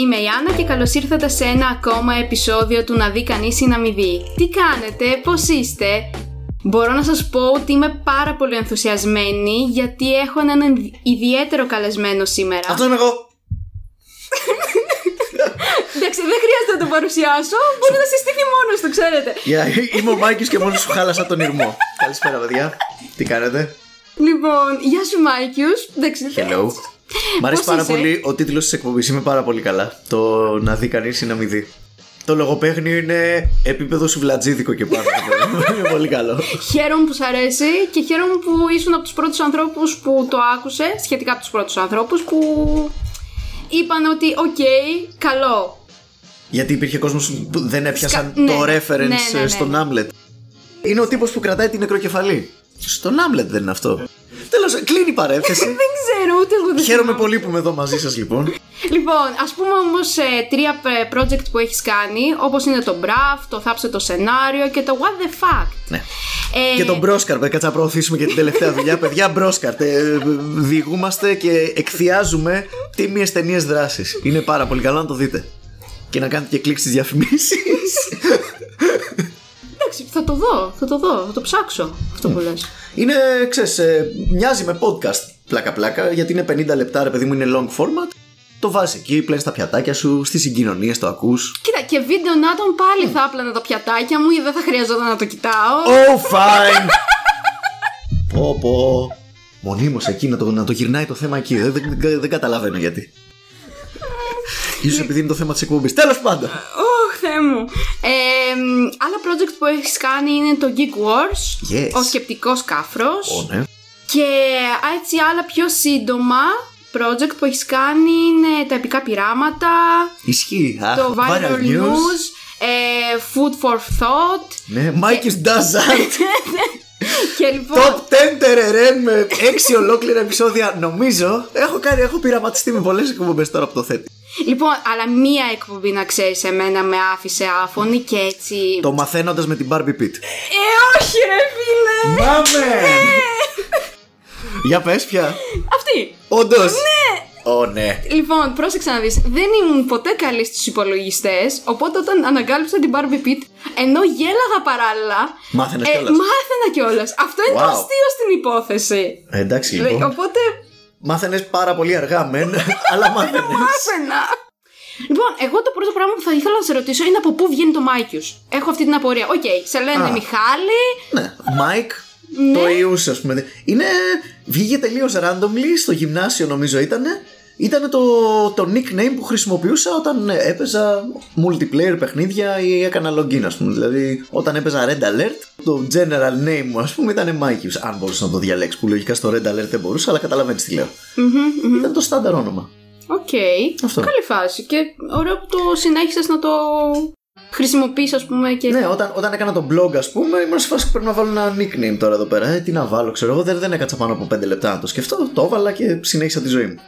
Είμαι η Άννα και καλώς ήρθατε σε ένα ακόμα επεισόδιο του Να δει κανείς ή να μη δει. Τι κάνετε, πώς είστε? Μπορώ να σας πω ότι είμαι πάρα πολύ ενθουσιασμένη γιατί έχω έναν ιδιαίτερο καλεσμένο σήμερα. Αυτό είμαι εγώ! Εντάξει, δεν χρειάζεται να το παρουσιάσω, μπορεί να συστηθεί μόνος, το ξέρετε. Είμαι ο Μάικης και μόλις σου χάλασα τον ήρμο. Καλησπέρα, παιδιά. Τι κάνετε? Λοιπόν, γεια σου Μάικιους. Hello. Μ' αρέσει πάρα πολύ ο τίτλος της εκπομπής, είμαι πάρα πολύ καλά. Το να δει κανείς ή να μην δει. Το λογοπαίγνιο είναι επίπεδο σουβλατζίδικο και πάνω. Είναι πολύ καλό. Χαίρομαι που σ' αρέσει και χαίρομαι που ήσουν από τους πρώτους ανθρώπους που το άκουσε. Σχετικά από τους πρώτους ανθρώπους που είπαν ότι οκ, καλό. Γιατί υπήρχε κόσμος που δεν έπιασαν το reference στον Hamlet. Είναι ο τύπος που κρατάει την νεκροκεφαλή. Στον Hamlet δεν είναι αυτό? Τέλος, κλείνει η παρένθεση. Δεν ξέρω, ούτε εγώ δεν ξέρω. Χαίρομαι πολύ που είμαι εδώ μαζί σας, λοιπόν. Λοιπόν, ας πούμε όμως τρία project που έχεις κάνει, όπως είναι το BRAF, το Θάψε το Σενάριο και το What the Fuck. Ναι. Και το BROSCARP, κάτσε να προωθήσουμε και την τελευταία δουλειά. Παιδιά, BROSCARP. Διηγούμαστε και εκθιάζουμε τίμιες ταινίες δράσης. Είναι πάρα πολύ καλό να το δείτε. Και να κάνετε και κλικ στις διαφημίσεις. Εντάξει, θα το δω, θα το ψάξω αυτό που λες. Είναι, ξέρεις, μοιάζει με podcast πλάκα-πλάκα, γιατί είναι 50 λεπτά, ρε παιδί μου, είναι long format. Το βάζεις εκεί, πλένεις τα πιατάκια σου, στις συγκοινωνίες το ακούς. Κοίτα, και βίντεο να τον πάλι θα απλάνα τα πιατάκια μου, ή δεν θα χρειαζόταν να το κοιτάω. Oh, fine! Πω. Μονίμως εκεί να το γυρνάει το θέμα εκεί. Δεν καταλαβαίνω γιατί. Ίσως επειδή είναι το θέμα της εκπομπής. Τέλος πάντων! Ωχ, Θεέ μου! Άλλα project που έχεις κάνει είναι το Geek Wars, Ο Σκεπτικός Κάφρος. Oh, ναι. Και έτσι άλλα πιο σύντομα project που έχεις κάνει είναι τα επικά πειράματα. Ισχύει. Το Viral News, Food for Thought. Ναι, Mikeius Dazzle. Και λοιπόν... Top 10 τερερέν με 6 ολόκληρα επεισόδια, νομίζω. Έχω πειραματιστεί με πολλές εκπομπές τώρα από το θέτη. Λοιπόν, αλλά μία εκπομπή να ξέρεις εμένα με άφησε άφωνη και έτσι... Το μαθαίνοντας με την Barbie Pit. Όχι ρε φίλε! Μάμε! Για πες πια. Αυτή. Όντως. Ναι. Ναι. Λοιπόν, πρόσεξα να δεις. Δεν ήμουν ποτέ καλή στους υπολογιστές, οπότε όταν ανακάλυψα την Barbie Pit, ενώ γέλαγα παράλληλα... Μάθαινα κιόλας. Αυτό είναι το αστείο στην υπόθεση. Εντάξει λοιπόν. Οπότε... Μάθαινες πάρα πολύ αργά μεν, αλλά μάθαινες. Λοιπόν, εγώ το πρώτο πράγμα που θα ήθελα να σε ρωτήσω είναι από πού βγαίνει το Mikeius. Έχω αυτή την απορία. Οκ, σε λένε Μιχάλη. Ναι, Mike. Το Ιούς, ας πούμε. Βγήκε τελείως randomly στο γυμνάσιο, νομίζω ήτανε. Ήτανε το nickname που χρησιμοποιούσα όταν έπαιζα multiplayer παιχνίδια ή έκανα login, ας πούμε. Δηλαδή, όταν έπαιζα Red Alert, το general name μου, ας πούμε, ήτανε Mikeius. Αν μπορούσα να το διαλέξω, που λογικά στο Red Alert δεν μπορούσα, αλλά καταλαβαίνεις τι λέω. Ήταν το στάνταρ όνομα. Οκ. Καλή φάση. Και ωραίο που το συνέχισες να το χρησιμοποιείς, ας πούμε. Και... Ναι, όταν έκανα το blog, ας πούμε, ήμουν σε φάση που πρέπει να βάλω ένα nickname τώρα εδώ πέρα. Τι να βάλω, ξέρω εγώ. Δεν έκατσα πάνω από 5 λεπτά να το σκεφτώ. Το έβαλα και συνέχισα τη ζωή μου.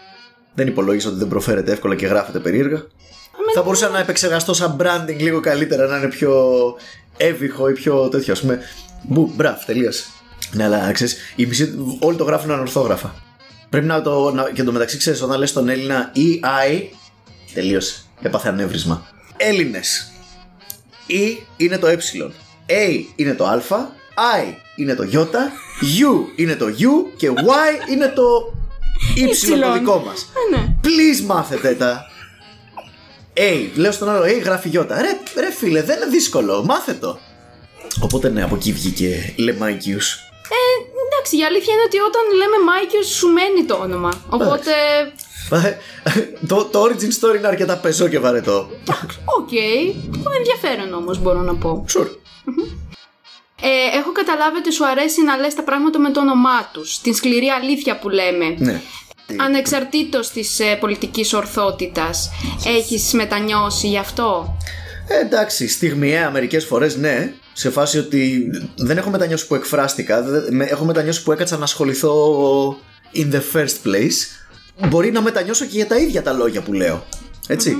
Δεν υπολόγισα ότι δεν προφέρεται εύκολα και γράφεται περίεργα. Θα μπορούσα να επεξεργαστώ σαν branding λίγο καλύτερα, να είναι πιο έβυχο ή πιο τέτοιο, ας πούμε. Μπραφ, τελείωσε. Ναι, αλλά ξέρεις, όλοι το γράφουν ανορθόγραφα. Πρέπει να το. Και το μεταξύ, ξέρεις, όταν λες τον Έλληνα EI, τελείωσε. Έπαθε ανέβρισμα. Έλληνες. E είναι το ε, A είναι το α, I είναι το ι, U είναι το U και Y είναι το Y το δικό μας. Please μάθετε τα A, λέω στον άλλο A γράφει ι. Ρε φίλε, δεν είναι δύσκολο, μάθε το. Οπότε ναι, από εκεί βγήκε Le Mikeius. Εντάξει, η αλήθεια είναι ότι όταν λέμε Mikeius σου μένει το όνομα. Οπότε... το origin story είναι αρκετά πεζό και βαρετό. Οκ, ενδιαφέρον όμως μπορώ να πω. Sure. Έχω καταλάβει ότι σου αρέσει να λες τα πράγματα με το όνομά τους. Την σκληρή αλήθεια που λέμε. Ναι. Ανεξαρτήτως της πολιτικής ορθότητας. Έχεις μετανιώσει γι' αυτό? Εντάξει, στιγμιαία μερικές φορές ναι. Σε φάση ότι δεν έχω μετανιώσει που εκφράστηκα. Έχω μετανιώσει που έκατσα να ασχοληθώ in the first place. Μπορεί να μετανιώσω και για τα ίδια τα λόγια που λέω. Έτσι.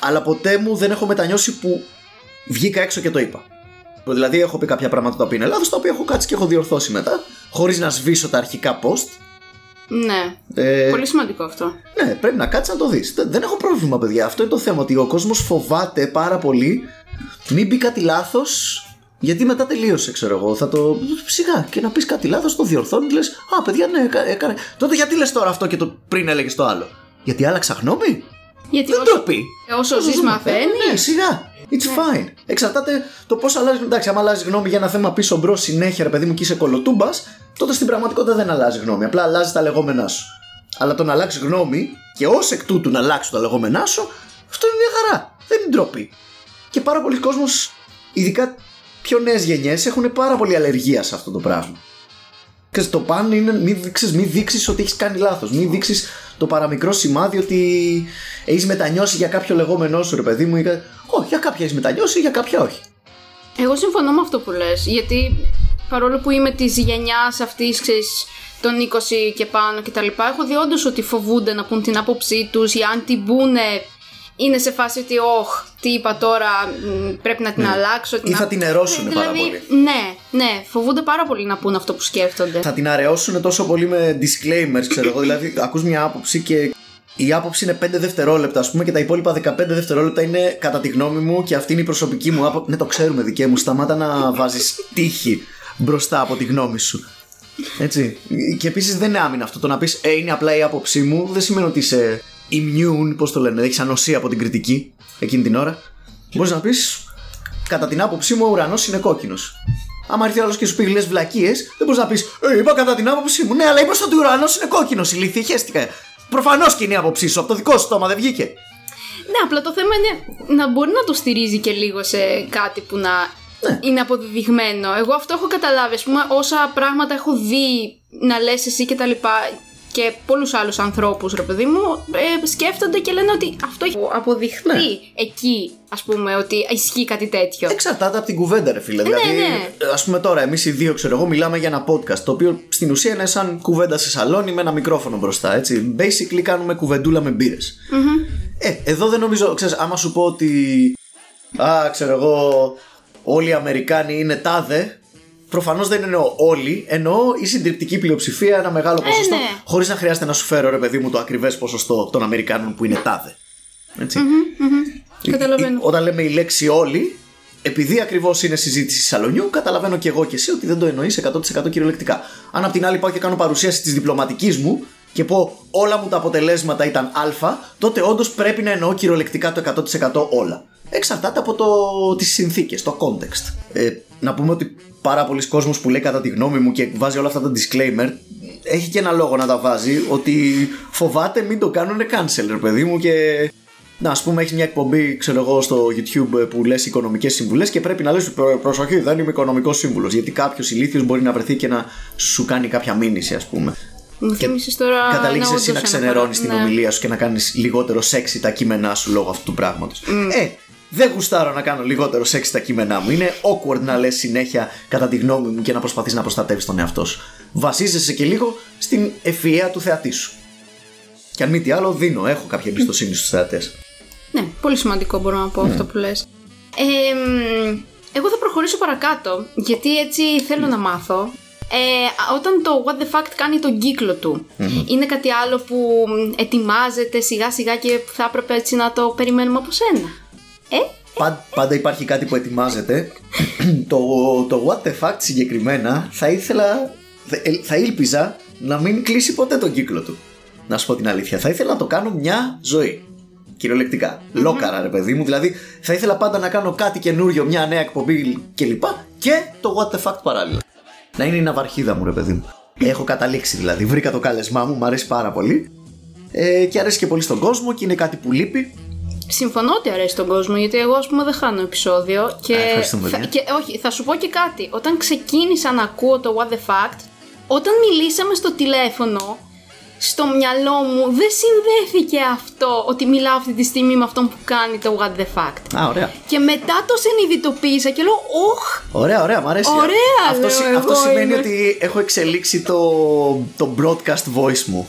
Αλλά ποτέ μου δεν έχω μετανιώσει που βγήκα έξω και το είπα. Δηλαδή έχω πει κάποια πράγματα τα οποία είναι λάθος, τα οποία έχω κάτσει και έχω διορθώσει μετά, χωρίς να σβήσω τα αρχικά post. Ναι. Πολύ σημαντικό αυτό. Ναι, πρέπει να κάτσεις να το δεις. Δεν έχω πρόβλημα, παιδιά. Αυτό είναι το θέμα. Ότι ο κόσμος φοβάται πάρα πολύ. Μην πει κάτι λάθος, γιατί μετά τελείωσε, ξέρω εγώ. Θα το. Σιγά. Και να πεις κάτι λάθος, το διορθώνει, λες. Α, παιδιά, ναι, έκανε. Τότε γιατί λες τώρα αυτό και το πριν έλεγες το άλλο? Γιατί άλλαξα γνώμη. Γιατί δεν το πει. Όσο ζεις, μαθαίνεις. Ναι, σιγά. It's fine. Εξαρτάται το πώς αλλάζει. Εντάξει, άμα αλλάζει γνώμη για ένα θέμα πίσω μπρος συνέχεια, ρε παιδί μου, και είσαι κολοτούμπας, τότε στην πραγματικότητα δεν αλλάζει γνώμη. Απλά αλλάζει τα λεγόμενά σου. Αλλά το να αλλάξει γνώμη και ως εκ τούτου να αλλάξει τα λεγόμενά σου, αυτό είναι μια χαρά. Δεν είναι ντροπή. Και πάρα πολλοί κόσμος, ειδικά πιο νέες γενιές, έχουν πάρα πολύ αλλεργία σε αυτό το πράγμα. Και στο πάνω είναι μην δείξεις ότι έχεις κάνει λάθος. Μην δείξεις το παραμικρό σημάδι ότι έχεις μετανιώσει για κάποιο λεγόμενό σου, ρε παιδί μου. Όχι, για κάποια έχεις μετανιώσει, για κάποια όχι. Εγώ συμφωνώ με αυτό που λες. Γιατί παρόλο που είμαι της γενιάς αυτής, ξέρεις, των 20 και πάνω κτλ., έχω δει όντως ότι φοβούνται να πούν την άποψή τους, ή αν την πούνε, είναι σε φάση ότι, όχ, τι είπα τώρα, πρέπει να την αλλάξω. Ή θα την αραιώσουν πάρα πολύ. Ναι, φοβούνται πάρα πολύ να πούν αυτό που σκέφτονται. Θα την αραιώσουν τόσο πολύ με disclaimers, ξέρω εγώ. Δηλαδή, ακούς μια άποψη και η άποψη είναι 5 δευτερόλεπτα, ας πούμε, και τα υπόλοιπα 15 δευτερόλεπτα είναι κατά τη γνώμη μου και αυτή είναι η προσωπική μου άποψη. Ναι, το ξέρουμε, δικαί μου. Σταμάτα να βάζεις τύχη μπροστά από τη γνώμη σου. Έτσι. Και επίσης δεν είναι άμυνα αυτό. Το να πεις, είναι απλά η άποψή μου, δεν σημαίνει ότι είσαι immune, πώς το λένε, έχεις ανοσία από την κριτική εκείνη την ώρα. Μπορείς να πεις, κατά την άποψή μου ο ουρανός είναι κόκκινος. Άμα έρθει ο άλλος και σου πει λες βλακίες, δεν μπορείς να πεις, είπα κατά την άποψή μου, ναι, αλλά είπα ότι ο ουρανός είναι κόκκινος, ηλίθιε, χέστηκα. Προφανώς και είναι η άποψή σου, από το δικό σου στόμα δεν βγήκε. Ναι, απλά το θέμα είναι να μπορεί να το στηρίζει και λίγο σε κάτι που να είναι αποδεδειγμένο. Εγώ αυτό έχω καταλάβει, ας πούμε, όσα πράγματα έχω δει να λες εσύ κτλ. Και πολλούς άλλους ανθρώπους, ρε παιδί μου, σκέφτονται και λένε ότι αυτό έχει αποδειχθεί εκεί, ας πούμε, ότι ισχύει κάτι τέτοιο. Εξαρτάται από την κουβέντα, ρε φίλε. Δηλαδή, ας πούμε τώρα, εμείς οι δύο, ξέρω εγώ, μιλάμε για ένα podcast, το οποίο στην ουσία είναι σαν κουβέντα σε σαλόνι με ένα μικρόφωνο μπροστά, έτσι. Basically, κάνουμε κουβεντούλα με μπύρες. Mm-hmm. Εδώ δεν νομίζω, ξέρεις, άμα σου πω ότι, ξέρω εγώ, όλοι οι Αμερικάνοι είναι τάδε. Προφανώς δεν εννοώ όλοι, εννοώ η συντριπτική πλειοψηφία, ένα μεγάλο ποσοστό, χωρίς να χρειάζεται να σου φέρω, ρε παιδί μου, το ακριβές ποσοστό των Αμερικάνων που είναι τάδε. Έτσι. Καταλαβαίνω. Όταν λέμε η λέξη όλοι, επειδή ακριβώς είναι συζήτηση σαλονιού, καταλαβαίνω και εγώ και εσύ ότι δεν το εννοείς 100% κυριολεκτικά. Αν απ' την άλλη πάω και κάνω παρουσίαση της διπλωματικής μου και πω όλα μου τα αποτελέσματα ήταν α, τότε όντως πρέπει να εννοώ κυριολεκτικά το 100% όλα. Εξαρτάται από τις συνθήκες, το context. Να πούμε ότι πάρα πολλοί κόσμος που λέει κατά τη γνώμη μου και βάζει όλα αυτά τα disclaimer, έχει και ένα λόγο να τα βάζει, ότι φοβάται μην το κάνουνε cancel, παιδί μου. Και να, ας πούμε, έχει μια εκπομπή, ξέρω εγώ, στο YouTube που λες οικονομικές συμβουλές και πρέπει να λες προσοχή, δεν είμαι οικονομικός σύμβουλος, γιατί κάποιος ηλίθιος μπορεί να βρεθεί και να σου κάνει κάποια μήνυση, ας πούμε. Καταλήγεις εσύ να ξενερώνεις την ομιλία σου και να κάνεις λιγότερο σεξι τα κείμενά σου λόγω αυτού του πράγματος. Δεν γουστάρω να κάνω λιγότερο σεξ τα κείμενά μου. Είναι awkward να λες συνέχεια κατά τη γνώμη μου και να προσπαθείς να προστατεύεις τον εαυτό σου. Βασίζεσαι και λίγο στην ευφυΐα του θεατή σου. Και αν μη τι άλλο, έχω κάποια εμπιστοσύνη στους θεατές. Ναι, πολύ σημαντικό, μπορώ να πω αυτό που λες. Εγώ θα προχωρήσω παρακάτω, γιατί έτσι θέλω να μάθω. Όταν το What the Fact κάνει τον κύκλο του, είναι κάτι άλλο που ετοιμάζεται σιγά σιγά και θα έπρεπε έτσι να το περιμένουμε από σένα? Πάντα υπάρχει κάτι που ετοιμάζεται. Το What the Fact συγκεκριμένα θα ήλπιζα να μην κλείσει ποτέ τον κύκλο του. Να σου πω την αλήθεια, θα ήθελα να το κάνω μια ζωή. Κυριολεκτικά. Λόκαρα, ρε παιδί μου. Δηλαδή θα ήθελα πάντα να κάνω κάτι καινούριο, μια νέα εκπομπή κλπ. Και το What the Fact παράλληλα. Να είναι η ναυαρχίδα μου, ρε παιδί μου. Έχω καταλήξει δηλαδή. Βρήκα το κάλεσμά μου, μου αρέσει πάρα πολύ. Και αρέσει και πολύ στον κόσμο και είναι κάτι που λείπει. Συμφωνώ ότι αρέσει τον κόσμο, γιατί εγώ, ας πούμε, δεν χάνω επεισόδιο. Και όχι, θα σου πω και κάτι. Όταν ξεκίνησα να ακούω το What the Fact, όταν μιλήσαμε στο τηλέφωνο, στο μυαλό μου δεν συνδέθηκε αυτό ότι μιλάω αυτή τη στιγμή με αυτόν που κάνει το What the Fuck. Α, ωραία. Και μετά το συνειδητοποίησα και λέω όχ. Ωραία, ωραία, μου αρέσει. Ωραία, αυτό σημαίνει είμαι. Ότι έχω εξελίξει το broadcast voice μου.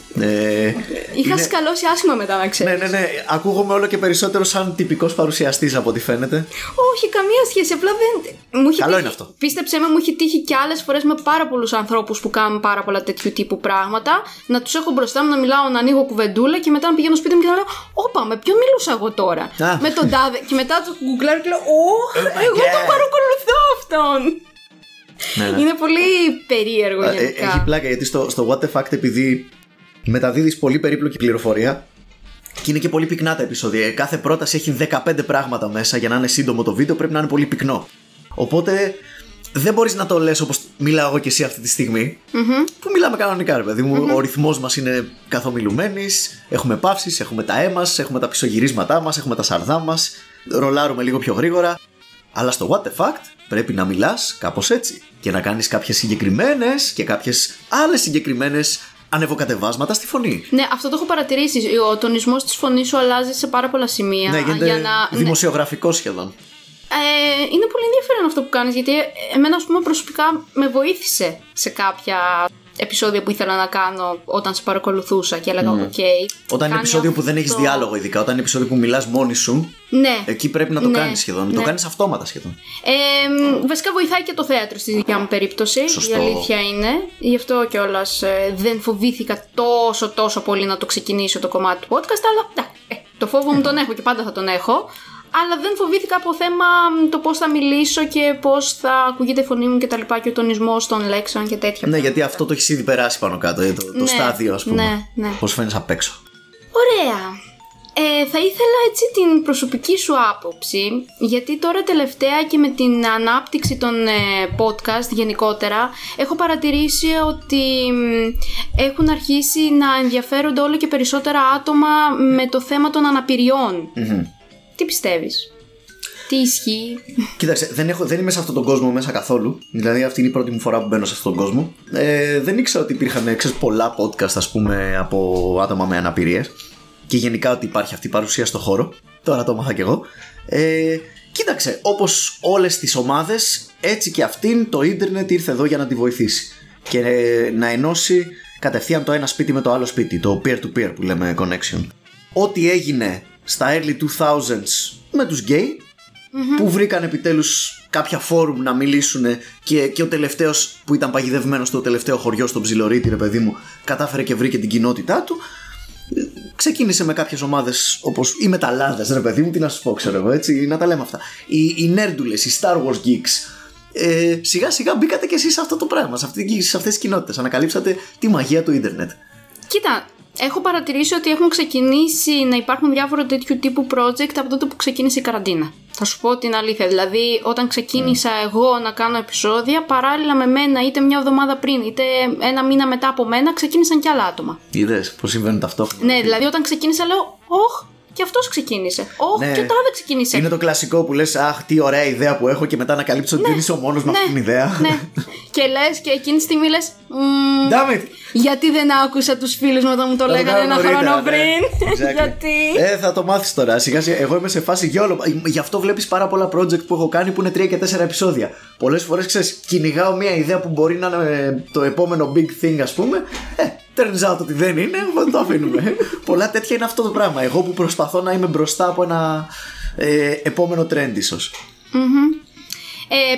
Είχα σκαλώσει άσχημα μετά, να ξέρεις. Ναι. Ακούγομαι όλο και περισσότερο σαν τυπικός παρουσιαστής από ό,τι φαίνεται. Όχι, καμία σχέση. Απλά δεν. Καλό είναι αυτό. Πίστεψέ με, μου έχει τύχει κι άλλες φορές με πάρα πολλούς ανθρώπους που κάνουν πάρα πολλά τέτοιου τύπου πράγματα. Να τους έχω μπροστά μου, να μιλάω, να ανοίγω κουβεντούλα και μετά να πηγαίνω σπίτι μου και να λέω όπα, με ποιον μιλούσα εγώ τώρα. Με τον τάδε. Και μετά το γκουγκλάρω και λέω εγώ τον παρακολουθώ αυτόν. Ναι. Είναι πολύ περίεργο γενικά. Έχει πλάκα γιατί στο What the Fact, επειδή μεταδίδεις πολύ περίπλοκη πληροφορία και είναι και πολύ πυκνά τα επεισόδια. Κάθε πρόταση έχει 15 πράγματα μέσα. Για να είναι σύντομο το βίντεο, πρέπει να είναι πολύ πυκνό. Οπότε δεν μπορείς να το λες όπως μιλάω εγώ και εσύ αυτή τη στιγμή, που μιλάμε κανονικά, ρε παιδί μου. Ο ρυθμός μας είναι καθομιλουμένης, έχουμε παύσεις, έχουμε τα έμας, έχουμε τα πισωγυρίσματά μας, έχουμε τα σαρδά μας, ρολάρουμε λίγο πιο γρήγορα. Αλλά στο What the Fact πρέπει να μιλάς κάπως έτσι και να κάνεις κάποιες συγκεκριμένες και κάποιες άλλες συγκεκριμένες ανεβοκατεβάσματα στη φωνή. Ναι, αυτό το έχω παρατηρήσει. Ο τονισμός της φωνής σου αλλάζει σε πάρα πολλά σημεία. Ναι, γίνεται δημοσιογραφικό σχεδόν. Είναι πολύ ενδιαφέρον αυτό που κάνεις, γιατί εμένα, ας πούμε, προσωπικά με βοήθησε σε κάποια επεισόδια που ήθελα να κάνω όταν σε παρακολουθούσα και έλεγα okay, όταν είναι επεισόδιο που δεν έχεις διάλογο, ειδικά όταν είναι επεισόδιο που μιλάς μόνη σου, ναι, εκεί πρέπει να το κάνεις σχεδόν, το κάνεις αυτόματα σχεδόν. Βασικά βοηθάει και το θέατρο στη δικιά μου περίπτωση. Σωστό. Η αλήθεια είναι. Γι' αυτό κιόλας δεν φοβήθηκα τόσο πολύ να το ξεκινήσω το κομμάτι του podcast, αλλά το φόβο μου τον έχω και πάντα θα τον έχω. Αλλά δεν φοβήθηκα από θέμα το πώς θα μιλήσω και πώς θα ακούγεται η φωνή μου και τα λοιπά, και ο τονισμός των λέξεων και τέτοια. Ναι, γιατί αυτό το έχεις ήδη περάσει πάνω κάτω, το στάδιο, ας πούμε. Ναι. Πώς φαίνεσαι απ' έξω. Ωραία. Θα ήθελα έτσι την προσωπική σου άποψη, γιατί τώρα τελευταία και με την ανάπτυξη των podcast γενικότερα έχω παρατηρήσει ότι έχουν αρχίσει να ενδιαφέρονται όλο και περισσότερα άτομα με το θέμα των αναπηριών. Τι πιστεύεις, τι ισχύει? Κοίταξε, δεν είμαι σε αυτόν τον κόσμο μέσα καθόλου. Δηλαδή αυτή είναι η πρώτη μου φορά που μπαίνω σε αυτόν τον κόσμο. Δεν ήξερα ότι υπήρχαν πολλά podcast, ας πούμε, από άτομα με αναπηρίες. Και γενικά ότι υπάρχει αυτή η παρουσία στο χώρο. Τώρα το έμαθα κι εγώ. Κοίταξε, όπως όλες τις ομάδες, έτσι και αυτήν το ίντερνετ ήρθε εδώ για να τη βοηθήσει και να ενώσει κατευθείαν το ένα σπίτι με το άλλο σπίτι. Το peer-to-peer που λέμε connection. Ό,τι έγινε στα early 2000s με τους gay, που βρήκαν επιτέλους κάποια φόρουμ να μιλήσουν, και ο τελευταίος που ήταν παγιδευμένος στο τελευταίο χωριό, στον Ψιλορίτη, ρε παιδί μου, κατάφερε και βρήκε την κοινότητά του. Ξεκίνησε με κάποιες ομάδες όπως οι μεταλλάδες, ρε παιδί μου, τι να σας πω, ξέρω εγώ, έτσι, να τα λέμε αυτά. Οι νέρντουλες, οι Star Wars geeks. Σιγά σιγά μπήκατε κι εσείς σε αυτό το πράγμα, σε αυτές τις κοινότητες. Ανακαλύψατε τη μαγεία του ίντερνετ. Κοίτα, έχω παρατηρήσει ότι έχουν ξεκινήσει να υπάρχουν διάφορα τέτοιου τύπου project από τότε που ξεκίνησε η καραντίνα. Θα σου πω την αλήθεια. Δηλαδή, όταν ξεκίνησα εγώ να κάνω επεισόδια, παράλληλα με μένα, είτε μια εβδομάδα πριν, είτε ένα μήνα μετά από μένα, ξεκίνησαν κι άλλα άτομα. Είδες πώς συμβαίνουν ταυτόχρονα. Ναι, δηλαδή, όταν ξεκίνησα, λέω, όχ, και αυτός ξεκίνησε. Όχ, ναι, και ο τάδε ξεκίνησε. Είναι το κλασικό που λες, αχ, τι ωραία ιδέα που έχω, και μετά ανακαλύψω ότι δεν είσαι ο μόνος με αυτήν την ιδέα. Ναι. Και λες, και εκείνη τη στιγμή λες, γιατί δεν άκουσα τους φίλους μου όταν μου το λέγανε ένα χρόνο πριν. Γιατί. Θα το μάθεις τώρα. Σιγά σιγά. Εγώ είμαι σε φάση γιόλο. Γι' αυτό βλέπεις πάρα πολλά project που έχω κάνει που είναι 3 και 4 επεισόδια. Πολλές φορές, ξέρεις, κυνηγάω μια ιδέα που μπορεί να είναι το επόμενο big thing, ας πούμε. Turns out ότι δεν είναι, το αφήνουμε. Πολλά τέτοια είναι αυτό το πράγμα. Εγώ που προσπαθώ να είμαι μπροστά από ένα επόμενο trend, ίσως.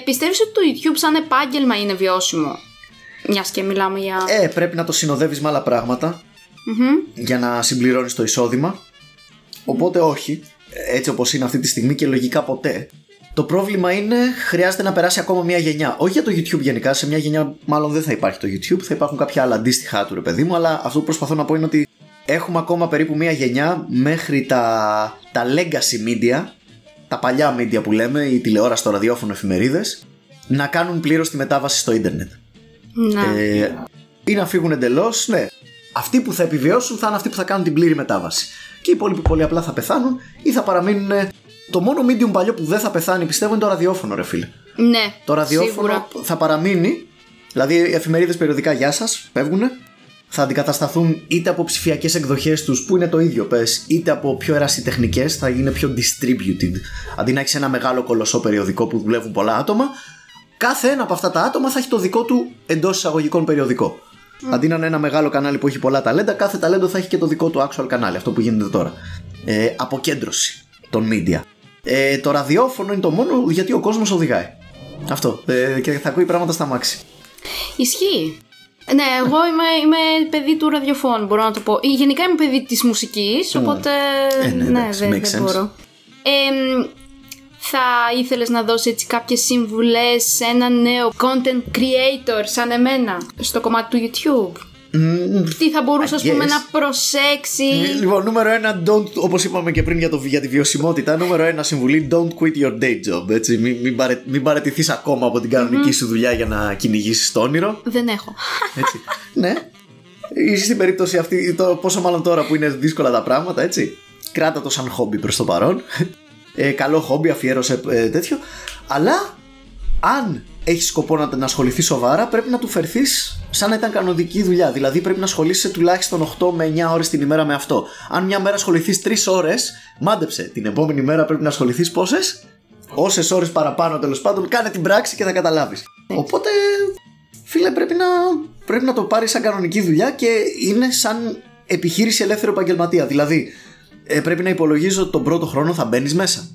Πιστεύεις ότι το YouTube σαν επάγγελμα είναι βιώσιμο, μιας και μιλάμε για... πρέπει να το συνοδεύεις με άλλα πράγματα για να συμπληρώνεις το εισόδημα. Οπότε όχι, έτσι όπως είναι αυτή τη στιγμή και λογικά ποτέ. Το πρόβλημα είναι, χρειάζεται να περάσει ακόμα μια γενιά. Όχι για το YouTube γενικά, σε μια γενιά μάλλον δεν θα υπάρχει το YouTube, θα υπάρχουν κάποια άλλα αντίστοιχα του, ρε παιδί μου, αλλά αυτό που προσπαθώ να πω είναι ότι έχουμε ακόμα περίπου μια γενιά μέχρι τα legacy media, τα παλιά media που λέμε, η τηλεόραση, το ραδιόφωνο, εφημερίδες, να κάνουν πλήρως τη μετάβαση στο ίντερνετ. Ή να φύγουν εντελώς, ναι. Αυτοί που θα επιβιώσουν θα είναι αυτοί που θα κάνουν την πλήρη μετάβαση. Και οι υπόλοιποι πολύ απλά θα πεθάνουν ή θα παραμείνουν. Το μόνο medium παλιό που δεν θα πεθάνει, πιστεύω, είναι το ραδιόφωνο, ρε φίλε. Ναι. Το ραδιόφωνο σίγουρα θα παραμείνει. Δηλαδή, εφημερίδες, περιοδικά, γεια σας, φεύγουν. θα αντικατασταθούν είτε από ψηφιακές εκδοχές τους που είναι το ίδιο πες, είτε από πιο ερασιτεχνικές, θα γίνει πιο distributed. Αντί να έχεις ένα μεγάλο κολοσσό περιοδικό που δουλεύουν πολλά άτομα, κάθε ένα από αυτά τα άτομα θα έχει το δικό του εντός εισαγωγικών περιοδικό. Αντί να είναι ένα μεγάλο κανάλι που έχει πολλά ταλέντα, κάθε ταλέντο θα έχει και το δικό του actual κανάλι. Αυτό που γίνεται τώρα. Αποκέντρωση των media. Το ραδιόφωνο είναι το μόνο γιατί ο κόσμος οδηγάει. Αυτό. Και θα ακούει πράγματα στα μάξι. Ισχύει. Ναι, εγώ είμαι παιδί του ραδιοφώνου, μπορώ να το πω. Γενικά είμαι παιδί της μουσικής, οπότε. Δεν μπορώ. Θα ήθελες να δώσεις έτσι κάποιες συμβουλές σε ένα νέο content creator σαν εμένα στο κομμάτι του YouTube? Τι θα μπορούσε ας πούμε να προσέξει? Λοιπόν, νούμερο ένα, όπως είπαμε και πριν για τη βιωσιμότητα, νούμερο ένα συμβουλή, don't quit your day job, έτσι. Μην παραιτηθείς ακόμα από την κανονική σου δουλειά για να κυνηγήσεις το όνειρο. Δεν έχω έτσι. Ναι. Στην περίπτωση αυτή, πόσο μάλλον τώρα που είναι δύσκολα τα πράγματα, έτσι. Κράτα το σαν χόμπι προς το παρόν. Καλό χόμπι, αφιέρωσε τέτοιο. Αλλά αν έχεις σκοπό να ασχοληθείς σοβαρά, πρέπει να του φερθείς σαν να ήταν κανονική δουλειά. Δηλαδή πρέπει να ασχολείσαι τουλάχιστον 8 με 9 ώρες την ημέρα με αυτό. Αν μια μέρα ασχοληθείς 3 ώρες, μάντεψε. Την επόμενη μέρα πρέπει να ασχοληθείς πόσες? Όσες ώρες παραπάνω, τέλος πάντων. Κάνε την πράξη και θα καταλάβεις. Οπότε, φίλε, πρέπει να το πάρεις σαν κανονική δουλειά και είναι σαν επιχείρηση ελεύθερου επαγγελματία. Δηλαδή, πρέπει να υπολογίζω τον πρώτο χρόνο θα μπαίνεις μέσα.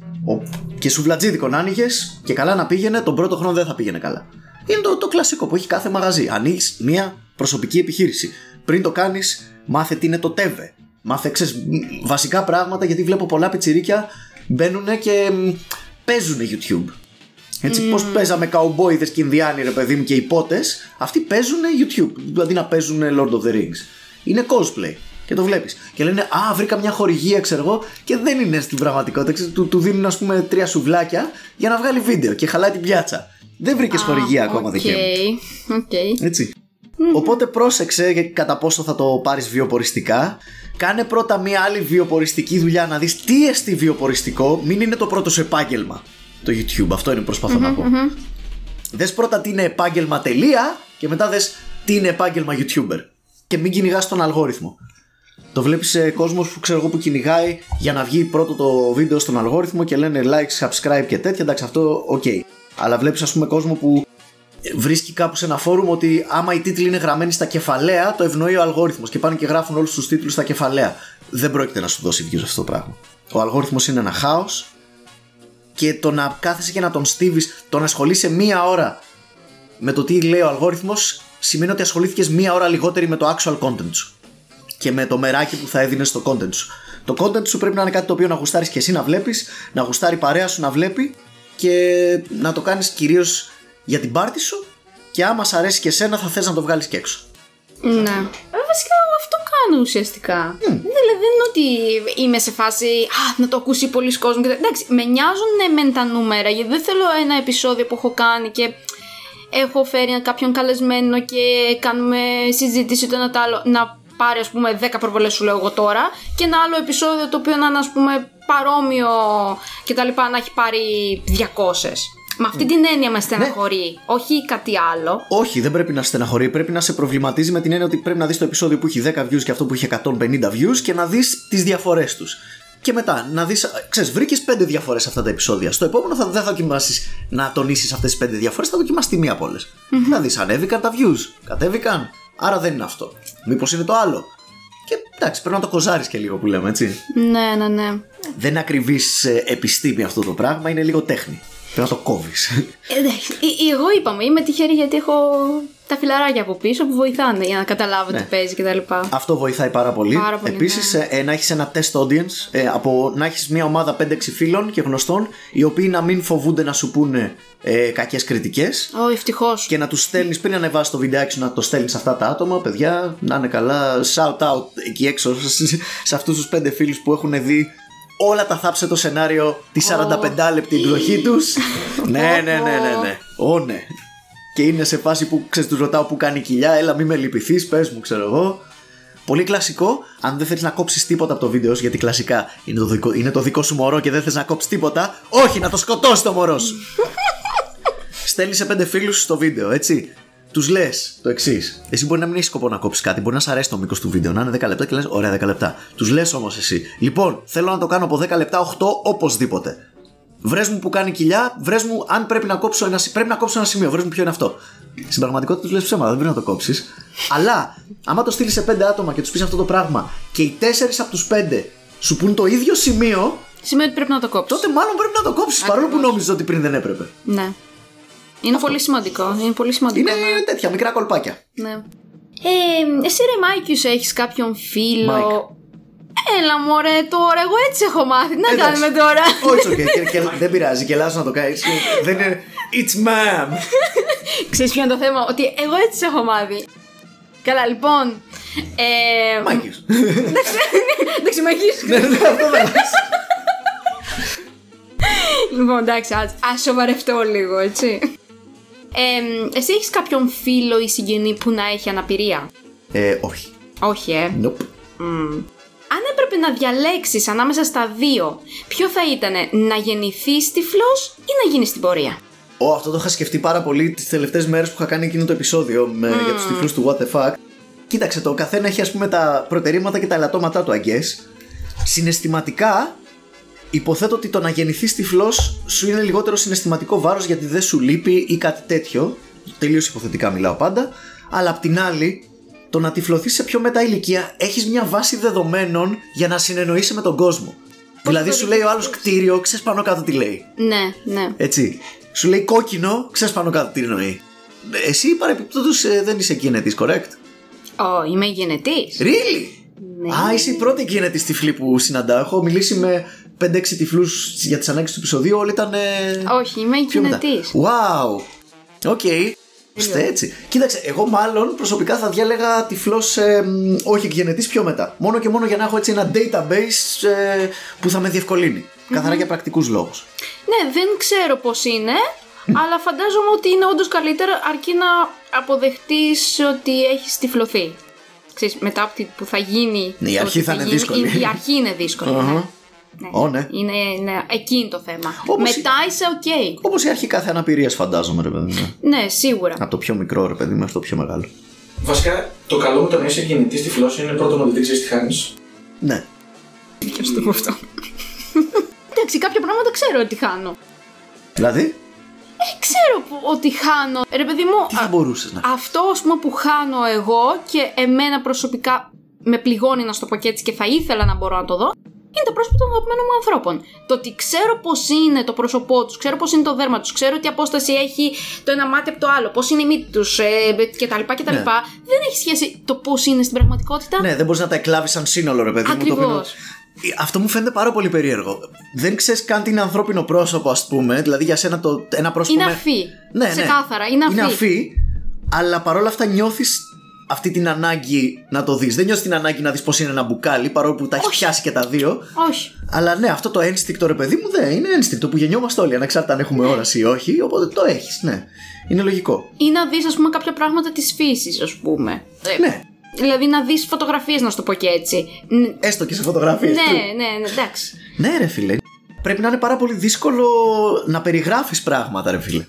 Και σουβλατζίδικον άνοιγες και καλά να πήγαινε, τον πρώτο χρόνο δεν θα πήγαινε καλά. Είναι το κλασικό που έχει κάθε μαγαζί. Ανοίγεις μια προσωπική επιχείρηση. Πριν το κάνεις, μάθε τι είναι το τέβε. Μάθε, ξέρεις, βασικά πράγματα, γιατί βλέπω πολλά πιτσιρίκια μπαίνουν και παίζουν YouTube. Έτσι, πώς παίζαμε καουμπόιδες και Ινδιάνοι, ρε παιδί μου, και υπότες, αυτοί παίζουν YouTube. Δηλαδή να παίζουν Lord of the Rings. Είναι cosplay. Και το βλέπεις. Και λένε, α, βρήκα μια χορηγία, ξέρω εγώ, και δεν είναι στην πραγματικότητα. Του δίνουν, ας πούμε, 3 σουβλάκια για να βγάλει βίντεο και χαλάει την πιάτσα. Δεν βρήκες χορηγία ακόμα, δικαίωμα. Οκ. Έτσι. Οπότε πρόσεξε κατά πόσο θα το πάρεις βιοποριστικά. Κάνε πρώτα μια άλλη βιοποριστική δουλειά να δεις τι εστί βιοποριστικό. Μην είναι το πρώτο σου επάγγελμα το YouTube. Αυτό είναι που προσπαθώ να πω. Δες πρώτα τι είναι επάγγελμα τελεία και μετά δες τι είναι επάγγελμα YouTuber. Και μην κυνηγάς τον αλγόριθμο. Το βλέπεις κόσμος που ξέρω εγώ που κυνηγάει για να βγει πρώτο το βίντεο στον αλγόριθμο και λένε like, subscribe και τέτοια. Εντάξει, αυτό οκ. Αλλά βλέπεις, ας πούμε, κόσμο που βρίσκει κάπου σε ένα φόρουμ ότι άμα οι τίτλοι είναι γραμμένοι στα κεφαλαία, το ευνοεί ο αλγόριθμος και πάνε και γράφουν όλους τους τίτλους στα κεφαλαία. Δεν πρόκειται να σου δώσει views αυτό το πράγμα. Ο αλγόριθμος είναι ένα χάος και το να κάθεσαι και να τον στίβεις, το να ασχολείσαι μία ώρα με το τι λέει ο αλγόριθμος, σημαίνει ότι ασχολήθηκες μία ώρα λιγότερη με το actual content σου. Και με το μεράκι που θα έδινες στο content σου. Το content σου πρέπει να είναι κάτι το οποίο να γουστάρεις και εσύ να βλέπεις, να γουστάρει η παρέα σου να βλέπει και να το κάνεις κυρίως για την πάρτι σου. Και άμα σ' αρέσει και εσένα, θα θες να το βγάλεις και έξω. Ναι. Βασικά αυτό κάνω ουσιαστικά. Δηλαδή δεν είναι ότι είμαι σε φάση να το ακούσει πολλοί κόσμοι. Εντάξει, με νοιάζουν μεν τα νούμερα, γιατί δεν θέλω ένα επεισόδιο που έχω κάνει και έχω φέρει κάποιον καλεσμένο και κάνουμε συζήτηση το ένα το άλλο, να πάρει, ας πούμε, 10 προβολές σου λέω εγώ τώρα και ένα άλλο επεισόδιο το οποίο να είναι, ας πούμε, παρόμοιο και τα λοιπά, να έχει πάρει 200. Με αυτή την έννοια με στεναχωρεί, όχι κάτι άλλο. Όχι, δεν πρέπει να στεναχωρεί, πρέπει να σε προβληματίζει με την έννοια ότι πρέπει να δεις το επεισόδιο που έχει 10 views και αυτό που έχει 150 views και να δεις τις διαφορές τους. Και μετά να δεις, ξέρεις, βρήκες 5 διαφορές αυτά τα επεισόδια. Στο επόμενο δεν θα δοκιμάσεις να τονίσεις αυτές τις 5 διαφορές, θα δοκιμάσεις τη μία από όλες. Να δεις, ανέβηκαν τα views, κατέβηκαν. Άρα δεν είναι αυτό. Μήπως είναι το άλλο. Και εντάξει, πρέπει να το κοζάρεις και λίγο που λέμε, έτσι. Ναι. Δεν είναι ακριβής επιστήμη αυτό το πράγμα, είναι λίγο τέχνη. Πρέπει να το κόβεις. Εντάξει. Εγώ είπαμε, είμαι τυχερή γιατί έχω τα φιλαράκια από πίσω που βοηθάνε για να καταλάβω τι παίζει κτλ. Αυτό βοηθάει πάρα πολύ. Επίσης, να έχεις ένα test audience, να έχεις μια ομάδα 5-6 φίλων και γνωστών, οι οποίοι να μην φοβούνται να σου πούνε κακές κριτικές. Ευτυχώς. Και να τους στέλνεις πριν ανεβάσεις το βιντεάκι σου, να το στέλνεις αυτά τα άτομα. Παιδιά, να είναι καλά. Shout out εκεί έξω σε αυτούς τους 5 φίλους που έχουν δει όλα τα θάψε το σενάριο, τη 45 λεπτή εκδοχή τους. Ναι. Και είναι σε φάση που, ξέρεις, τους ρωτάω που κάνει κοιλιά, έλα μη με λυπηθείς, πες μου, ξέρω εγώ. Πολύ κλασικό, αν δεν θέλεις να κόψεις τίποτα από το βίντεο σου, γιατί κλασικά είναι το δικό σου μωρό και δεν θες να κόψεις τίποτα, όχι, να το σκοτώσεις το μωρό σου. Στέλνεις σε 5 φίλους στο βίντεο, έτσι. τους λες το εξής. Εσύ μπορεί να μην έχεις σκοπό να κόψεις κάτι, μπορεί να σ' αρέσει το μήκος του βίντεο, να είναι 10 λεπτά και λες ωραία 10 λεπτά. Τους λες όμως εσύ, λοιπόν, θέλω να το κάνω από 10 λεπτά 8 οπωσδήποτε. Βρες μου που κάνει κοιλιά, βρες μου αν πρέπει να κόψω ένα σημείο, βρες μου ποιο είναι αυτό. Στην πραγματικότητα τους λες ψέματα, δεν πρέπει να το κόψεις. Αλλά, άμα το στείλεις σε 5 άτομα και τους πεις αυτό το πράγμα και οι 4 από τους 5 σου πουν το ίδιο σημείο, σημαίνει ότι πρέπει να το κόψεις. Τότε μάλλον πρέπει να το κόψεις, παρόλο που νόμιζες ότι πριν δεν έπρεπε. Ναι. Είναι πολύ σημαντικό. Είναι τέτοια μικρά κολπάκια. Ναι. Εσύ ρε Μάικιους, έχεις κάποιον φίλο? Mike. Έλα μωρέ τώρα, εγώ έτσι έχω μάθει. Τι να κάνουμε τώρα? Όχι, okay. Δεν πειράζει, κελάζω να το κάνεις. Δεν είναι it's ma'am. Ξέρεις ποιο είναι το θέμα? Ότι εγώ έτσι έχω μάθει. Καλά, λοιπόν. Μάικιους. Εντάξει, Μάικιους. Λοιπόν, εντάξει, ας σοβαρευτώ λίγο, έτσι. Εσύ έχεις κάποιον φίλο ή συγγενή που να έχει αναπηρία? Όχι. Όχι, Nope. Αν έπρεπε να διαλέξεις ανάμεσα στα δύο, ποιο θα ήτανε, να γεννηθείς τυφλός ή να γίνεις την πορεία? Αυτό το είχα σκεφτεί πάρα πολύ τις τελευταίες μέρες που είχα κάνει εκείνο το επεισόδιο για τους τυφλούς του What the Fuck. Κοίταξε, το καθένα έχει, ας πούμε, τα προτερήματα και τα ελαττώματά του, I guess. Συναισθηματικά, υποθέτω ότι το να γεννηθείς τυφλός σου είναι λιγότερο συναισθηματικό βάρος, γιατί δεν σου λείπει ή κάτι τέτοιο. Τελείως υποθετικά μιλάω πάντα. Αλλά απ' την άλλη, το να τυφλωθείς σε πιο μετά ηλικία, έχεις μια βάση δεδομένων για να συνεννοείσαι με τον κόσμο. Δηλαδή, σου λέει ο άλλος κτίριο, ξέρεις πάνω κάτω τι λέει. Ναι, ναι. Έτσι. Σου λέει κόκκινο, ξέρεις πάνω κάτω τι εννοεί. Εσύ παρεπιπτόντως δεν είσαι γενετής, correct? Είμαι γενετής. Really? Ναι. Είσαι η πρώτη γενετής τυφλή που συναντάω. Έχω μιλήσει με 5-6 τυφλούς για τις ανάγκες του επεισοδίου, όλοι ήταν. Όχι, είμαι γενετής. Wow! Οκ. Έτσι. Κοίταξε, εγώ μάλλον προσωπικά θα διάλεγα τυφλός όχι γενετής πιο μετά. Μόνο και μόνο για να έχω έτσι ένα database που θα με διευκολύνει. Καθαρά για πρακτικούς λόγους. Ναι, δεν ξέρω πώς είναι, αλλά φαντάζομαι ότι είναι όντως καλύτερα αρκεί να αποδεχτείς ότι έχεις τυφλωθεί. Ξέρεις, μετά από που θα γίνει. Ναι, η αρχή θα είναι δύσκολη. Η αρχή είναι δύσκολη. Ναι. Ναι. Είναι εκείνη το θέμα. Όπως μετά είσαι οκ. Όπως η αρχή κάθε αναπηρίας, φαντάζομαι, ρε παιδί μου. Ναι, σίγουρα. Από το πιο μικρό, ρε παιδί μου, μέχρι το πιο μεγάλο. Βασικά, το καλό μου το να είσαι γεννητής τυφλός είναι πρώτον ότι δεν ξέρεις τι χάνεις. Ναι. Και στο πω αυτό. Εντάξει, κάποια πράγματα ξέρω ότι χάνω. Δηλαδή? Ξέρω ότι χάνω. Ρε παιδί μου, τι θα μπορούσες να κάνεις? Αυτό, ας πούμε, που χάνω εγώ και εμένα προσωπικά με πληγώνει, να στο πω έτσι, και θα ήθελα να μπορώ να το δω, είναι το πρόσωπο των αγαπημένων μου ανθρώπων. Το ότι ξέρω πώς είναι το πρόσωπό τους, ξέρω πώς είναι το δέρμα τους, ξέρω τι απόσταση έχει το ένα μάτι από το άλλο, πώς είναι η μύτη τους κτλ. Ναι. Δεν έχει σχέση το πώς είναι στην πραγματικότητα. Ναι, δεν μπορείς να τα εκλάβεις σαν σύνολο, ρε παιδί μου. Ακριβώς. Αυτό μου φαίνεται πάρα πολύ περίεργο. Δεν ξέρεις καν τι είναι ανθρώπινο πρόσωπο, ας πούμε. Δηλαδή για σένα ένα πρόσωπο. Είναι αφή. Ναι, ξεκάθαρα. Είναι αφή. Αλλά παρόλα αυτά νιώθεις αυτή την ανάγκη να το δεις. Δεν νιώθεις την ανάγκη να δεις πώς είναι ένα μπουκάλι, παρόλο που τα έχεις πιάσει και τα δύο. Όχι. Αλλά ναι, αυτό το ένστικτο, ρε παιδί μου, δεν είναι ένστικτο που γεννιόμαστε όλοι, ανεξάρτητα αν έχουμε όραση ή όχι. Οπότε το έχεις, ναι. Είναι λογικό. Ή να δεις, ας πούμε, κάποια πράγματα της φύσης, ας πούμε. Ναι. Δηλαδή να δεις φωτογραφίες, να σου το πω και έτσι. Έστω και σε φωτογραφίες. Ναι, εντάξει. Ναι, ρε φίλε. Πρέπει να είναι πάρα πολύ δύσκολο να περιγράφεις πράγματα, ρε φίλε.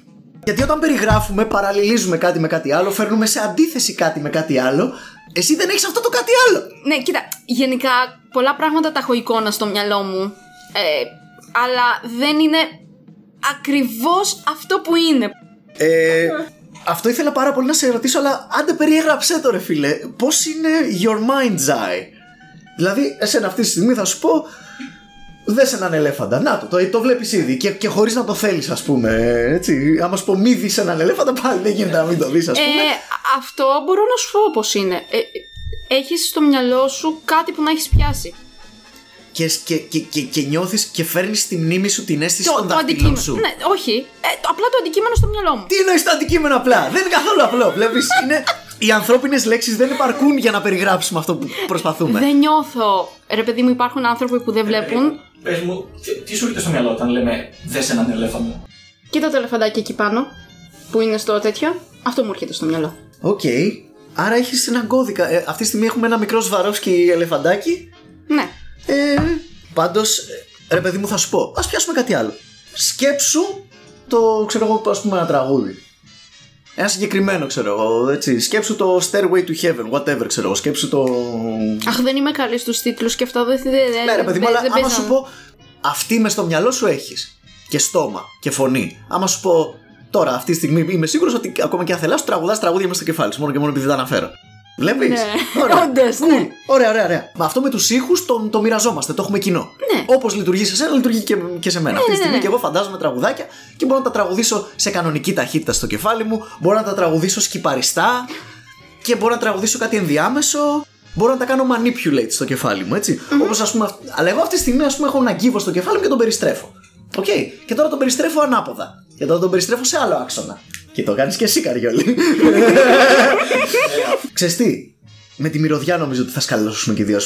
Γιατί όταν περιγράφουμε, παραλληλίζουμε κάτι με κάτι άλλο, φέρνουμε σε αντίθεση κάτι με κάτι άλλο. Εσύ δεν έχεις αυτό το κάτι άλλο. Ναι, κοίτα. Γενικά, πολλά πράγματα τα έχω εικόνα στο μυαλό μου. Αλλά δεν είναι ακριβώς αυτό που είναι. Αυτό ήθελα πάρα πολύ να σε ρωτήσω, αλλά άντε περιέγραψέ το, ρε φίλε. Πώς είναι your mind's eye? Δηλαδή, εσένα αυτή τη στιγμή θα σου πω, δες έναν ελέφαντα. Να το βλέπεις ήδη και χωρίς να το θέλεις, ας πούμε. Έτσι. Άμα σου πω μη δεις έναν ελέφαντα, πάλι δεν γίνεται να μην το δεις, ας πούμε. Αυτό μπορώ να σου πω πώς είναι. Έχεις στο μυαλό σου κάτι που να έχεις πιάσει. Και νιώθεις και φέρνεις στη μνήμη σου την αίσθηση των δαχτυλών σου. Ναι, όχι. Απλά το αντικείμενο στο μυαλό μου. Τι εννοείς το αντικείμενο απλά? Δεν είναι καθόλου απλό. Βλέπεις, οι ανθρώπινες λέξεις δεν επαρκούν για να περιγράψουμε αυτό που προσπαθούμε. Δεν νιώθω. Ρε παιδί μου, υπάρχουν άνθρωποι που δεν βλέπουν. Πες μου, τι σου έρχεται στο μυαλό όταν λέμε δες έναν ελέφαντα? Κοίτα το ελεφαντάκι εκεί πάνω που είναι στο τέτοιο. Αυτό μου έρχεται στο μυαλό. Οκ. Άρα έχεις έναν κώδικα. Αυτή τη στιγμή έχουμε ένα μικρό Σβαρόφσκι ελεφαντάκι. Ναι. Πάντως, ρε παιδί μου, θα σου πω, ας πιάσουμε κάτι άλλο. Σκέψου το, ξέρω εγώ, ας πούμε, ένα τραγούδι. Ένα συγκεκριμένο, ξέρω εγώ, έτσι. Σκέψου το Stairway to Heaven, whatever, ξέρω εγώ. Σκέψου το. Αχ, δεν είμαι καλή στους τίτλους και αυτά δεν θυμάμαι. Ναι, ρε παιδί μου, αλλά άμα σου πω. Αυτή μες στο μυαλό σου έχεις. Και στόμα και φωνή. Άμα σου πω. Τώρα, αυτή τη στιγμή είμαι σίγουρος ότι ακόμα και αν θελάς, τραγουδάς τραγούδια μέσα στο κεφάλι σου. Μόνο και μόνο επειδή τα αναφέρω. Βλέπεις. Ναι. Ωραία. Όντες, ναι. Ωραία, ωραία, ωραία. Μα αυτό με τους ήχους το μοιραζόμαστε, το έχουμε κοινό. Ναι. Όπως λειτουργεί σε εσένα, λειτουργεί και σε μένα. Ναι, αυτή τη στιγμή και εγώ φαντάζομαι τραγουδάκια και μπορώ να τα τραγουδήσω σε κανονική ταχύτητα στο κεφάλι μου. Μπορώ να τα τραγουδήσω σκυπαριστά και μπορώ να τραγουδήσω κάτι ενδιάμεσο. Μπορώ να τα κάνω manipulate στο κεφάλι μου, έτσι. Mm-hmm. Όπως, ας πούμε, αλλά εγώ αυτή τη στιγμή, ας πούμε, έχω ένα κύβο στο κεφάλι μου και τον περιστρέφω. Οκ. Okay. Και τώρα τον περιστρέφω ανάποδα. Και τώρα τον περιστρέφω σε άλλο άξονα. Και το κάνεις και εσύ, Καριόλη. Ξέρεις τι, με τη μυρωδιά νομίζω ότι θα σκαλώσουμε και δύο.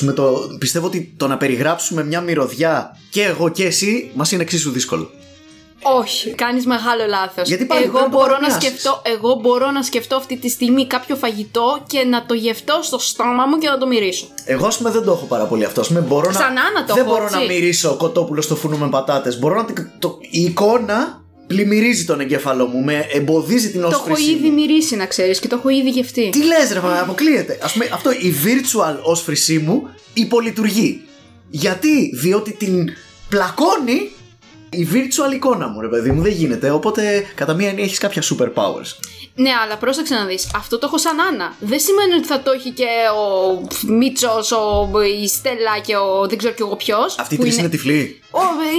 Πιστεύω ότι το να περιγράψουμε μια μυρωδιά και εγώ και εσύ μας είναι εξίσου δύσκολο. Όχι, κάνεις μεγάλο λάθος. Γιατί πάλι εγώ μπορώ να σκεφτώ αυτή τη στιγμή κάποιο φαγητό και να το γευτώ στο στόμα μου και να το μυρίσω. Εγώ, ας πούμε, δεν το έχω πάρα πολύ αυτό. Δεν μπορώ να μυρίσω κοτόπουλο στο φουνού με πατάτες. Μπορώ να η εικόνα πλημμυρίζει τον εγκέφαλό μου, με εμποδίζει την όσφρηση. Το έχω ήδη μυρίσει, να ξέρεις, και το έχω ήδη γευτεί. Τι λες, ρε, αποκλείεται. Ας πούμε, αυτό η virtual όσφρησή μου υπολειτουργεί. Γιατί? Διότι την πλακώνει η virtual εικόνα μου, ρε παιδί μου, δεν γίνεται. Οπότε, κατά μία έννοια, έχεις κάποια super powers. Ναι, αλλά πρόσεξε να δεις. Αυτό το έχω σαν Άννα. Δεν σημαίνει ότι θα το έχει και ο Μίτσος, η Στέλλα και ο δεν ξέρω κι εγώ ποιος. Αυτοί οι τρεις είναι τυφλοί.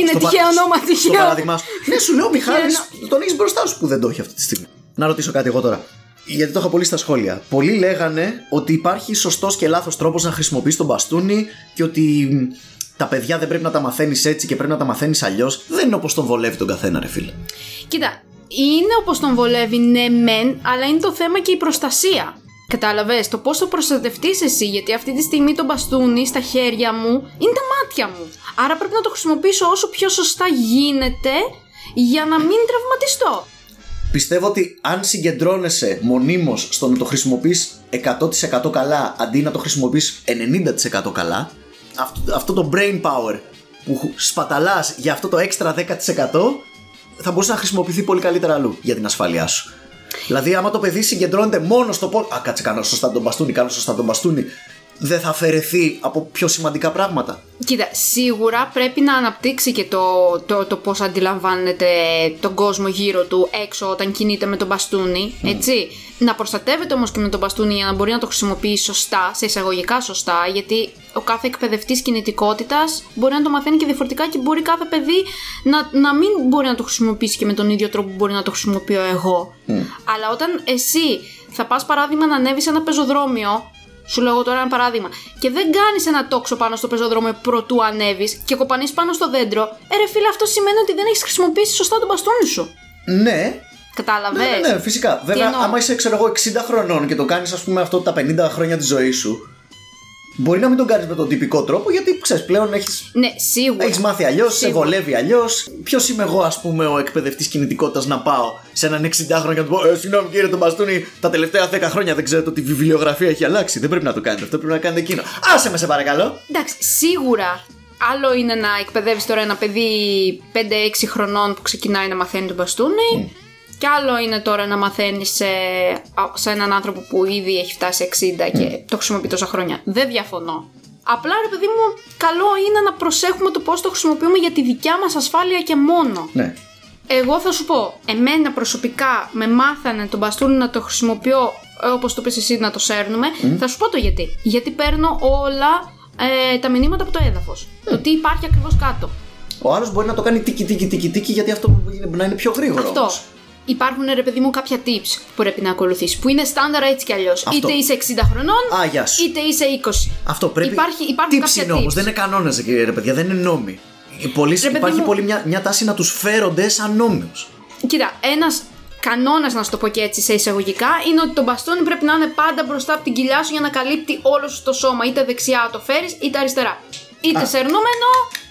Είναι τυχαίο όνομα, τυχαίο. Στο παράδειγμα σου. Ναι, σου λέω, ο Μιχάλης, τον έχεις μπροστά σου που δεν το έχει αυτή τη στιγμή. Να ρωτήσω κάτι εγώ τώρα. Γιατί το είχα πολύ στα σχόλια. Πολλοί λέγανε ότι υπάρχει σωστός και λάθος τρόπος να χρησιμοποιείς τον μπαστούνι και ότι τα παιδιά δεν πρέπει να τα μαθαίνεις έτσι και πρέπει να τα μαθαίνεις αλλιώς. Δεν είναι όπως τον βολεύει τον καθένα, ρε φίλε. Κοίτα. Είναι όπως τον βολεύει, ναι μεν, αλλά είναι το θέμα και η προστασία. Κατάλαβες, το πόσο προστατευτείς εσύ, γιατί αυτή τη στιγμή το μπαστούνι στα χέρια μου είναι τα μάτια μου. Άρα πρέπει να το χρησιμοποιήσω όσο πιο σωστά γίνεται για να μην τραυματιστώ. Πιστεύω ότι αν συγκεντρώνεσαι μονίμως στο να το χρησιμοποιείς 100% καλά αντί να το χρησιμοποιείς 90% καλά, αυτό το brain power που σπαταλάς για αυτό το έξτρα 10% θα μπορούσε να χρησιμοποιηθεί πολύ καλύτερα αλλού για την ασφάλειά σου. Δηλαδή, άμα το παιδί συγκεντρώνεται μόνο στο πόσο. Α, κάτσε, κάνω σωστά τον μπαστούνι. Δεν θα αφαιρεθεί από πιο σημαντικά πράγματα. Κοίτα, σίγουρα πρέπει να αναπτύξει και το πώς αντιλαμβάνεται τον κόσμο γύρω του έξω όταν κινείται με τον μπαστούνι. Έτσι. Να προστατεύεται όμως και με τον μπαστούνι για να μπορεί να το χρησιμοποιεί σωστά, σε εισαγωγικά σωστά, γιατί ο κάθε εκπαιδευτής κινητικότητας μπορεί να το μαθαίνει και διαφορετικά και μπορεί κάθε παιδί να μην μπορεί να το χρησιμοποιήσει και με τον ίδιο τρόπο που μπορεί να το χρησιμοποιώ εγώ. Αλλά όταν εσύ θα πας, παράδειγμα, να ανέβεις ένα πεζοδρόμιο. Σου λέω τώρα ένα παράδειγμα. Και δεν κάνεις ένα τόξο πάνω στο πεζοδρόμιο προτού ανέβεις και κοπανείς πάνω στο δέντρο. Ρε φίλε, αυτό σημαίνει ότι δεν έχεις χρησιμοποιήσει σωστά τον μπαστούνι σου. Ναι. Κατάλαβες. Ναι, φυσικά. Βέβαια, άμα είσαι, ξέρω εγώ, 60 χρονών και το κάνεις, ας πούμε, αυτό τα 50 χρόνια της ζωής σου, μπορεί να μην τον κάνεις με τον τυπικό τρόπο, γιατί ξέρεις, πλέον έχεις. Ναι, σίγουρα. Έχεις μάθει αλλιώς, σε βολεύει αλλιώς. Ποιος είμαι εγώ, ας πούμε, ο εκπαιδευτής κινητικότητας να πάω σε έναν 60χρονο και να του πω: συγγνώμη κύριε, τον μπαστούνι τα τελευταία 10 χρόνια δεν ξέρετε ότι η βιβλιογραφία έχει αλλάξει. Δεν πρέπει να το κάνετε αυτό, πρέπει να κάνετε εκείνο. Άσε με, σε παρακαλώ. Εντάξει, σίγουρα. Άλλο είναι να εκπαιδεύεις τώρα ένα παιδί 5-6 χρονών που ξεκινάει να μαθαίνει τον μπαστούνι. Κι άλλο είναι τώρα να μαθαίνεις σε έναν άνθρωπο που ήδη έχει φτάσει 60 και το χρησιμοποιεί τόσα χρόνια. Δεν διαφωνώ. Απλά, ρε παιδί μου, καλό είναι να προσέχουμε το πώς το χρησιμοποιούμε για τη δικιά μας ασφάλεια και μόνο. Ναι. Εγώ θα σου πω, εμένα προσωπικά με μάθανε τον μπαστούνι να το χρησιμοποιώ όπως το πεις εσύ, να το σέρνουμε. Θα σου πω το γιατί. Γιατί παίρνω όλα τα μηνύματα από το έδαφος. Το τι υπάρχει ακριβώς κάτω. Ο άλλος μπορεί να το κάνει τίκι, γιατί αυτό να είναι πιο γρήγορο. Αυτό. Όμως. Υπάρχουν, ρε παιδί μου, κάποια tips που πρέπει να ακολουθείς, που είναι στάνταρα έτσι κι αλλιώς. Είτε είσαι 60 χρονών, είτε είσαι 20. Αυτό πρέπει. Υπάρχουν tips, είναι όμως, δεν είναι κανόνες, ρε παιδιά, δεν είναι νόμοι. Υπάρχει πολύ μια τάση να τους φέρονται σαν νόμους. Κοίτα, ένας κανόνας, να σου το πω και έτσι σε εισαγωγικά, είναι ότι το μπαστούνι πρέπει να είναι πάντα μπροστά από την κοιλιά σου για να καλύπτει όλο σου το σώμα. Είτε δεξιά το φέρεις, είτε αριστερά. Είτε σερνούμενο.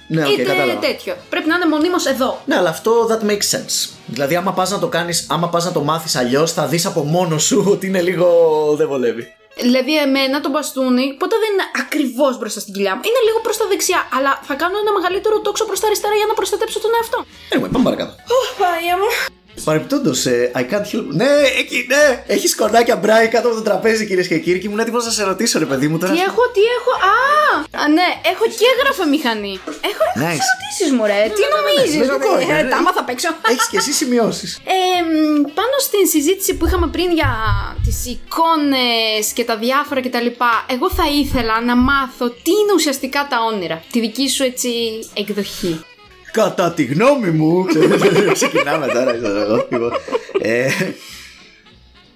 Ναι, είτε τέτοιο. Πρέπει να είναι μονίμως εδώ. Ναι, αλλά αυτό that makes sense. Δηλαδή, άμα πας να το κάνεις, άμα πας να το μάθεις αλλιώς, θα δεις από μόνος σου ότι είναι λίγο. Δεν βολεύει. Δηλαδή, εμένα το μπαστούνι ποτέ δεν είναι ακριβώς μπροστά στην κοιλιά μου. Είναι λίγο προς τα δεξιά, αλλά θα κάνω ένα μεγαλύτερο τόξο προς τα αριστερά για να προστατέψω τον εαυτό. Anyway, πάμε παρακάτω. Οχ, Παναγία μου. Παρεπιπτόντως, I can't help. Ναι, εκεί, ναι, έχει σκορδάκια μπράι κάτω από το τραπέζι, κυρίες και κύριοι, και ήμουν έτοιμος να σε ρωτήσω, ρε παιδί μου τώρα. Τι έχω. Α, ναι, έχω και γραφομηχανή. Έχω ερωτήσεις, μωρέ. Τι νομίζεις? Τάμα θα παίξω. Έχεις και εσύ σημειώσεις. Πάνω στην συζήτηση που είχαμε πριν για τις εικόνες και τα διάφορα κτλ., εγώ θα ήθελα να μάθω τι είναι ουσιαστικά τα όνειρα. Τη δική σου έτσι εκδοχή. Κατά τη γνώμη μου. Ξεκινάμε τώρα.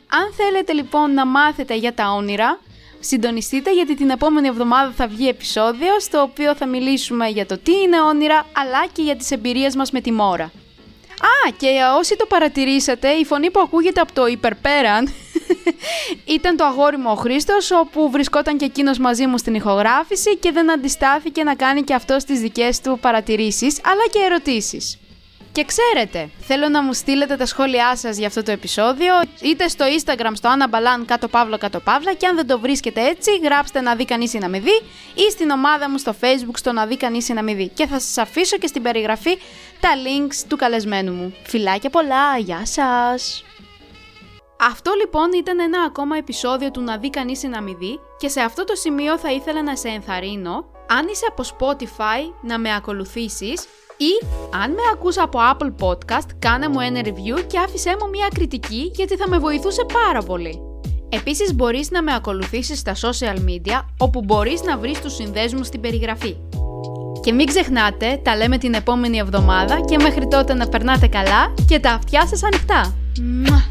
Αν θέλετε λοιπόν να μάθετε για τα όνειρα, συντονιστείτε, γιατί την επόμενη εβδομάδα θα βγει επεισόδιο στο οποίο θα μιλήσουμε για το τι είναι όνειρα, αλλά και για τις εμπειρίες μας με τη μόρα. Α, και όσοι το παρατηρήσατε, η φωνή που ακούγεται από το υπερπέραν ήταν το αγόρι μου ο Χρήστος, όπου βρισκόταν και εκείνος μαζί μου στην ηχογράφηση και δεν αντιστάθηκε να κάνει και αυτός τις δικές του παρατηρήσεις, αλλά και ερωτήσεις. Και ξέρετε, θέλω να μου στείλετε τα σχόλιά σας για αυτό το επεισόδιο, είτε στο Instagram, στο Annabalan, __, και αν δεν το βρίσκετε έτσι, γράψτε να δει κανείς ή να με δει, ή στην ομάδα μου στο Facebook, στο να δει κανείς ή να με δει. Και θα σας αφήσω και στην περιγραφή τα links του καλεσμένου μου. Φιλάκια πολλά, γεια σας! Αυτό λοιπόν ήταν ένα ακόμα επεισόδιο του Να δει κανείς ή να μη δει, και σε αυτό το σημείο θα ήθελα να σε ενθαρρύνω, αν είσαι από Spotify, να με ακολουθήσεις, ή αν με ακούς από Apple Podcast, κάνε μου ένα review και άφησέ μου μια κριτική, γιατί θα με βοηθούσε πάρα πολύ. Επίσης μπορείς να με ακολουθήσεις στα social media, όπου μπορείς να βρεις τους συνδέσμους στην περιγραφή. Και μην ξεχνάτε, τα λέμε την επόμενη εβδομάδα, και μέχρι τότε να περνάτε καλά και τα αυτιά σας ανοιχτά.